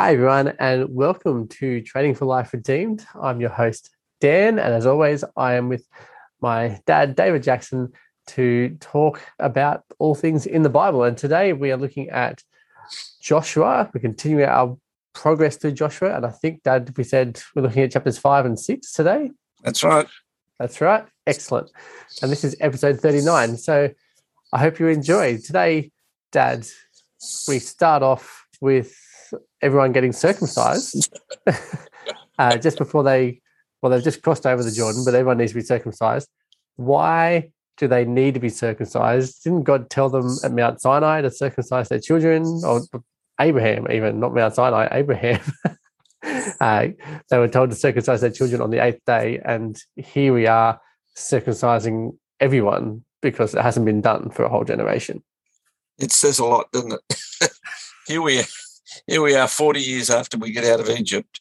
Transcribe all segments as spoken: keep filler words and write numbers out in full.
Hi, everyone, and welcome to Training for Life Redeemed. I'm your host, Dan, and as always, I am with my dad, David Jackson, to talk about all things in the Bible. And today we are looking at Joshua. We continue our progress through Joshua, and I think, Dad, we said we're looking at chapters five and six today. That's right. That's right. Excellent. And this is episode thirty-nine, so I hope you enjoy. Today, Dad, we start off with everyone getting circumcised uh, just before they, well, they've just crossed over the Jordan, but everyone needs to be circumcised. Why do they need to be circumcised? Didn't God tell them at Mount Sinai to circumcise their children? Or Abraham even, not Mount Sinai, Abraham. uh, they were told to circumcise their children on the eighth day, and here we are circumcising everyone because it hasn't been done for a whole generation. It says a lot, doesn't it? Here we are. Here we are forty years after we get out of Egypt,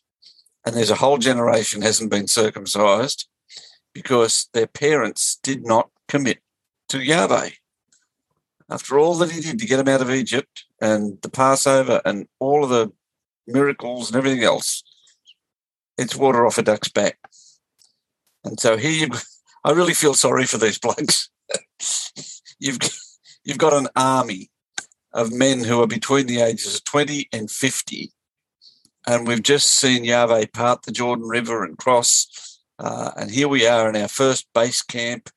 and there's a whole generation hasn't been circumcised because their parents did not commit to Yahweh. After all that he did to get them out of Egypt and the Passover and all of the miracles and everything else, it's water off a duck's back. And so here you I really feel sorry for these blokes. you've, you've got an army of men who are between the ages of twenty and fifty. And we've just seen Yahweh part the Jordan River and cross. Uh, and here we are in our first base camp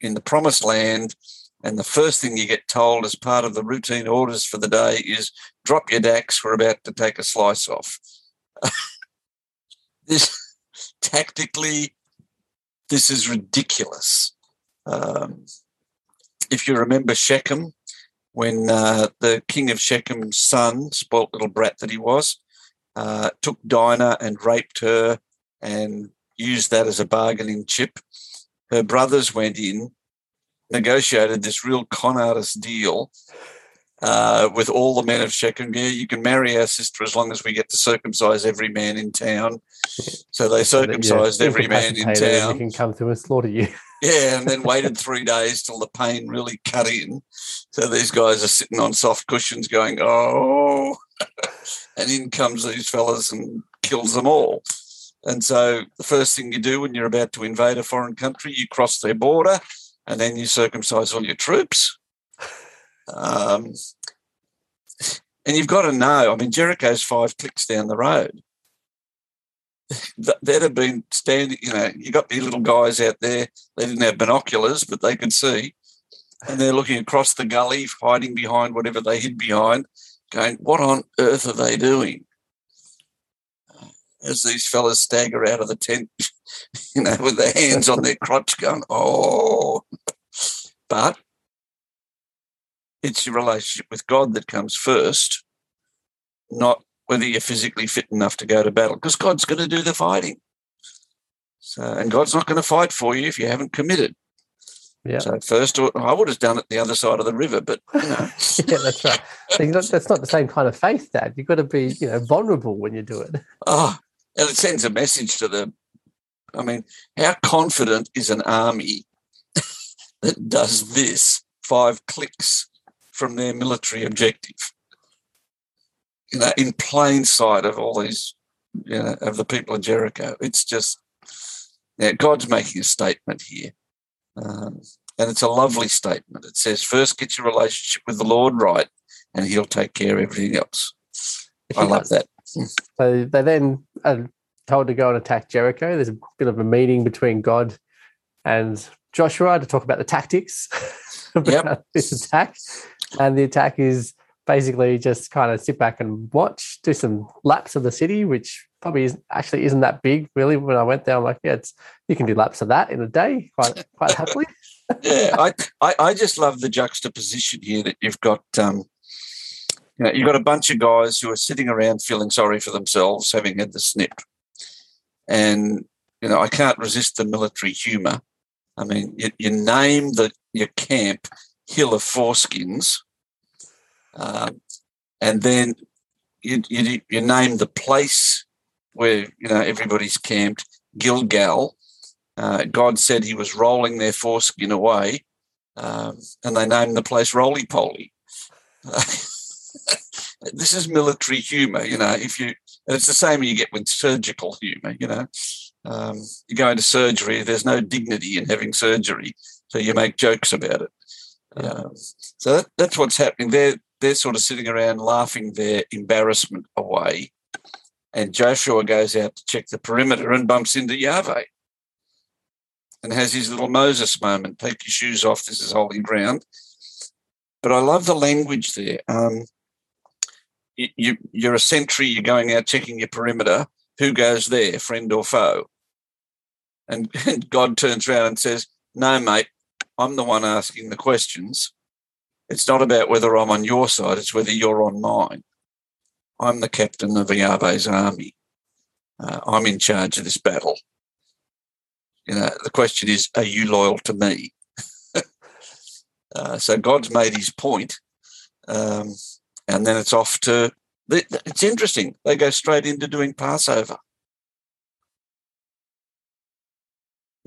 in the Promised Land. And the first thing you get told as part of the routine orders for the day is, drop your dax, we're about to take a slice off. This tactically, this is ridiculous. Um, if you remember Shechem, when uh, the king of Shechem's son, spoilt little brat that he was, uh, took Dinah and raped her and used that as a bargaining chip, her brothers went in, negotiated this real con artist deal uh, with all the men of Shechem. Yeah, you can marry our sister as long as we get to circumcise every man in town. So they circumcised yeah, every man in town. They can come through and slaughter you. Yeah, and then waited three days till the pain really cut in. So these guys are sitting on soft cushions going, oh, and in comes these fellas and kills them all. And so the first thing you do when you're about to invade a foreign country, you cross their border and then you circumcise all your troops. Um, and you've got to know, I mean, Jericho's five clicks down the road. They'd have been standing, you know, you got these little guys out there, they didn't have binoculars, but they could see, and they're looking across the gully, hiding behind whatever they hid behind, going, what on earth are they doing? As these fellas stagger out of the tent, you know, with their hands on their crotch going, oh. But it's your relationship with God that comes first, not whether you're physically fit enough to go to battle, because God's going to do the fighting. So, and God's not going to fight for you if you haven't committed. Yeah. So first, I would have done it the other side of the river, but, you know. Yeah, that's right. That's not the same kind of faith, Dad. You've got to be, you know, vulnerable when you do it. Oh, and it sends a message to the, I mean, how confident is an army that does this five clicks from their military objective? You know, in plain sight of all these, you know, of the people of Jericho. It's just, yeah, God's making a statement here. Um, and it's a lovely statement. It says, first get your relationship with the Lord right, and he'll take care of everything else. I love that. So they then are told to go and attack Jericho. There's a bit of a meeting between God and Joshua to talk about the tactics about yep. this attack. And the attack is basically just kind of sit back and watch, do some laps of the city, which probably isn't, actually isn't that big, really. When I went there, I'm like, yeah, it's, you can do laps of that in a day quite quite happily. Yeah, I, I, I just love the juxtaposition here that you've got, um, you know, you've got a bunch of guys who are sitting around feeling sorry for themselves, having had the snip. And, you know, I can't resist the military humour. I mean, you, you name the your camp Hill of Foreskins, Um, and then you, you, you name the place where, you know, everybody's camped, Gilgal. Uh, God said he was rolling their foreskin away, um, and they named the place Roly Poly. Uh, This is military humour, you know. If you, and it's the same you get with surgical humour, you know. Um, you go into surgery, there's no dignity in having surgery, so you make jokes about it. Um, so that, that's what's happening. They're, they're sort of sitting around laughing their embarrassment away, and Joshua goes out to check the perimeter and bumps into Yahweh and has his little Moses moment, take your shoes off, this is holy ground. But I love the language there. Um, you, you, you're a sentry, you're going out checking your perimeter. Who goes there, friend or foe? And, and God turns around and says, no, mate, I'm the one asking the questions. It's not about whether I'm on your side, it's whether you're on mine. I'm the captain of Yahweh's army. Uh, I'm in charge of this battle. You know, the question is, are you loyal to me? Uh, so God's made his point, um, and then it's off to – it's interesting. They go straight into doing Passover. I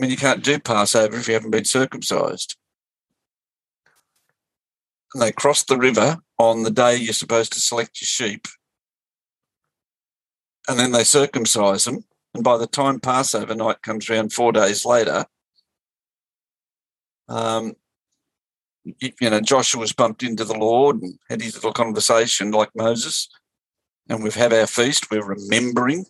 mean, you can't do Passover if you haven't been circumcised. And they cross the river on the day you're supposed to select your sheep, and then they circumcise them, and by the time Passover night comes around four days later, um, you know, Joshua's bumped into the Lord and had his little conversation like Moses, and we've had our feast, we're remembering,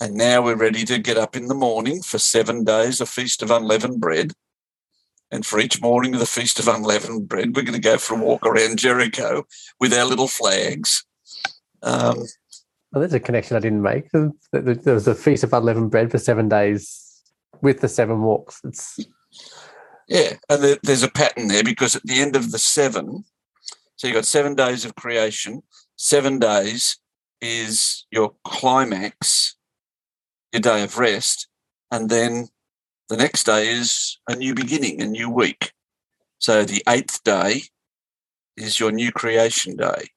and now we're ready to get up in the morning for seven days, a feast of unleavened bread, and for each morning of the feast of unleavened bread, we're going to go for a walk around Jericho with our little flags. Um, well, there's a connection I didn't make. There was a feast of unleavened bread for seven days with the seven walks. It's... Yeah, and there's a pattern there, because at the end of the seven, so you've got seven days of creation, seven days is your climax, your day of rest, and then the next day is a new beginning, a new week. So the eighth day is your new creation day.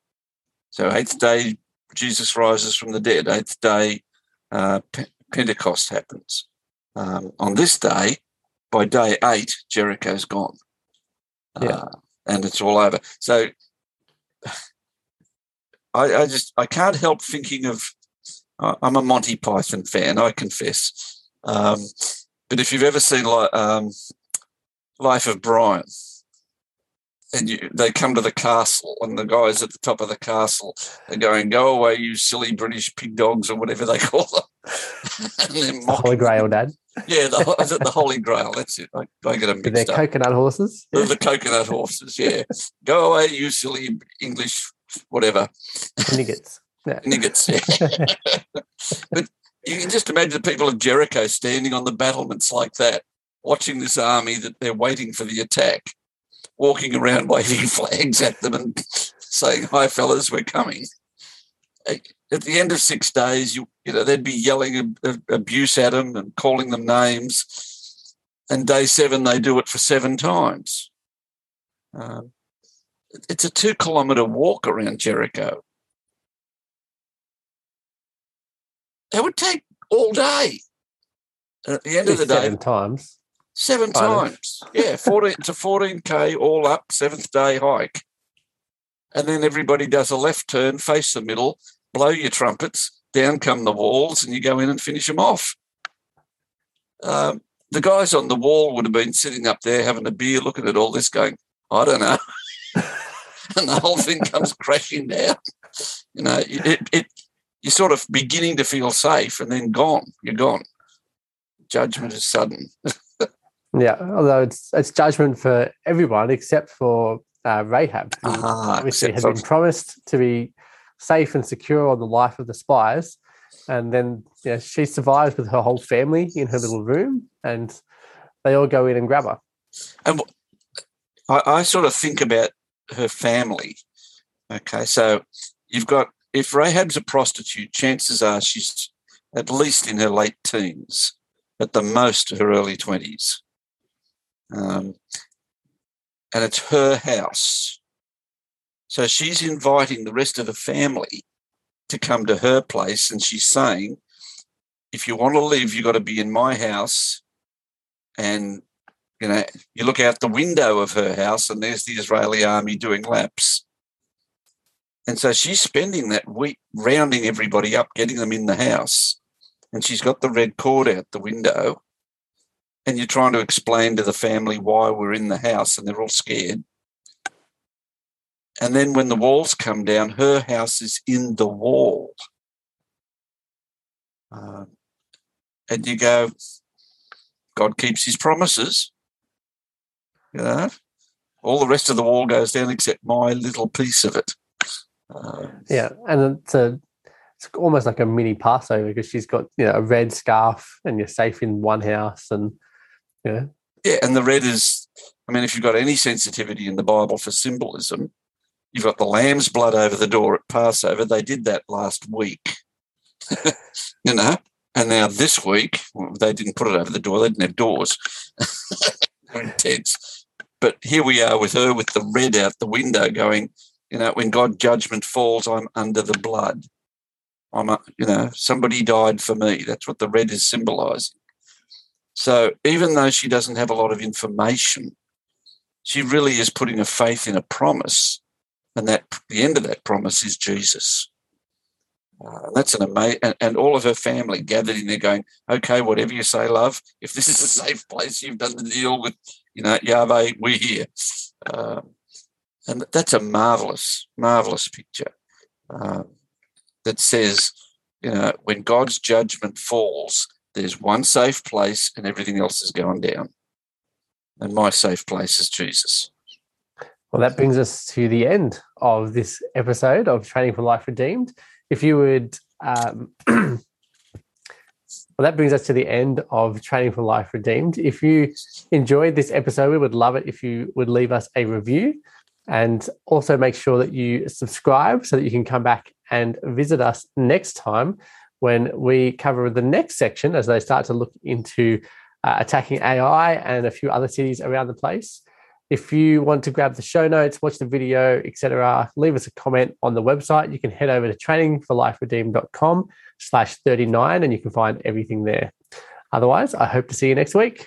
So eighth day, Jesus rises from the dead. Eighth day, uh, Pentecost happens. Um, on this day, by day eight, Jericho's gone, yeah. uh, and it's all over. So I, I just I can't help thinking of uh, I'm a Monty Python fan, I confess. Um, but if you've ever seen li- um, Life of Brian, and you, they come to the castle, and the guys at the top of the castle are going, "Go away, you silly British pig dogs," or whatever they call them. And they're mocking. Holy Grail, Dad. Yeah, the, is it the Holy Grail? That's it. I, I get them mixed up. They're coconut horses. They're the coconut horses, yeah. Go away, you silly English whatever. Niggets. No. Niggets, yeah. But you can just imagine the people of Jericho standing on the battlements like that, watching this army that they're waiting for the attack, walking around waving flags at them and saying, "Hi, fellas, we're coming." At the end of six days, you, you know, they'd be yelling abuse at them and calling them names. And day seven, they do it for seven times. Um, it's a two-kilometre walk around Jericho. That would take all day. And at the end of the day... Seven times. Seven times. Yeah, fourteen it's a fourteen K all up, seventh day hike. And then everybody does a left turn, face the middle, blow your trumpets, down come the walls, and you go in and finish them off. Um, the guys on the wall would have been sitting up there having a beer, looking at all this going, I don't know. And the whole thing comes crashing down. You know, it, it, you're sort of beginning to feel safe and then gone. You're gone. Judgment is sudden. Yeah, although it's, it's judgment for everyone except for uh, Rahab, who ah, obviously had been promised to be safe and secure on the life of the spies, and then you know, she survives with her whole family in her little room, and they all go in and grab her. And I, I sort of think about her family. Okay, so you've got, if Rahab's a prostitute, chances are she's at least in her late teens, at the most her early twenties, um, and it's her house. So she's inviting the rest of the family to come to her place, and she's saying, if you want to live, you've got to be in my house. And, you know, you look out the window of her house and there's the Israeli army doing laps. And so she's spending that week rounding everybody up, getting them in the house. And she's got the red cord out the window. And you're trying to explain to the family why we're in the house, and they're all scared. And then when the walls come down, her house is in the wall. Uh, and you go, God keeps his promises. You know, all the rest of the wall goes down except my little piece of it. Uh, yeah, and it's a, it's almost like a mini Passover, because she's got, you know, a red scarf, and you're safe in one house, and yeah, you know. Yeah, and the red is, I mean, if you've got any sensitivity in the Bible for symbolism, you've got the lamb's blood over the door at Passover. They did that last week, you know, and now this week, well, they didn't put it over the door. They didn't have doors. They're intense. But here we are with her with the red out the window going, you know, when God's judgment falls, I'm under the blood. I'm, a, you know, somebody died for me. That's what the red is symbolising. So even though she doesn't have a lot of information, she really is putting her faith in a promise, and that the end of that promise is Jesus. Uh, that's an amazing, and, and all of her family gathered in there going, okay, whatever you say, love, if this is a safe place, you've done the deal with, you know, Yahweh, we're here. Uh, and that's a marvellous, marvellous picture uh, that says, you know, when God's judgment falls, there's one safe place and everything else is going down. And my safe place is Jesus. Well, that brings us to the end of this episode of Training for Life Redeemed. If you would, um, well, that brings us to the end of Training for Life Redeemed. If you enjoyed this episode, we would love it if you would leave us a review, and also make sure that you subscribe so that you can come back and visit us next time, when we cover the next section as they start to look into uh, attacking A I and a few other cities around the place. If you want to grab the show notes, watch the video, et cetera, leave us a comment on the website. You can head over to trainingforliferedeemed.com slash 39 and you can find everything there. Otherwise, I hope to see you next week.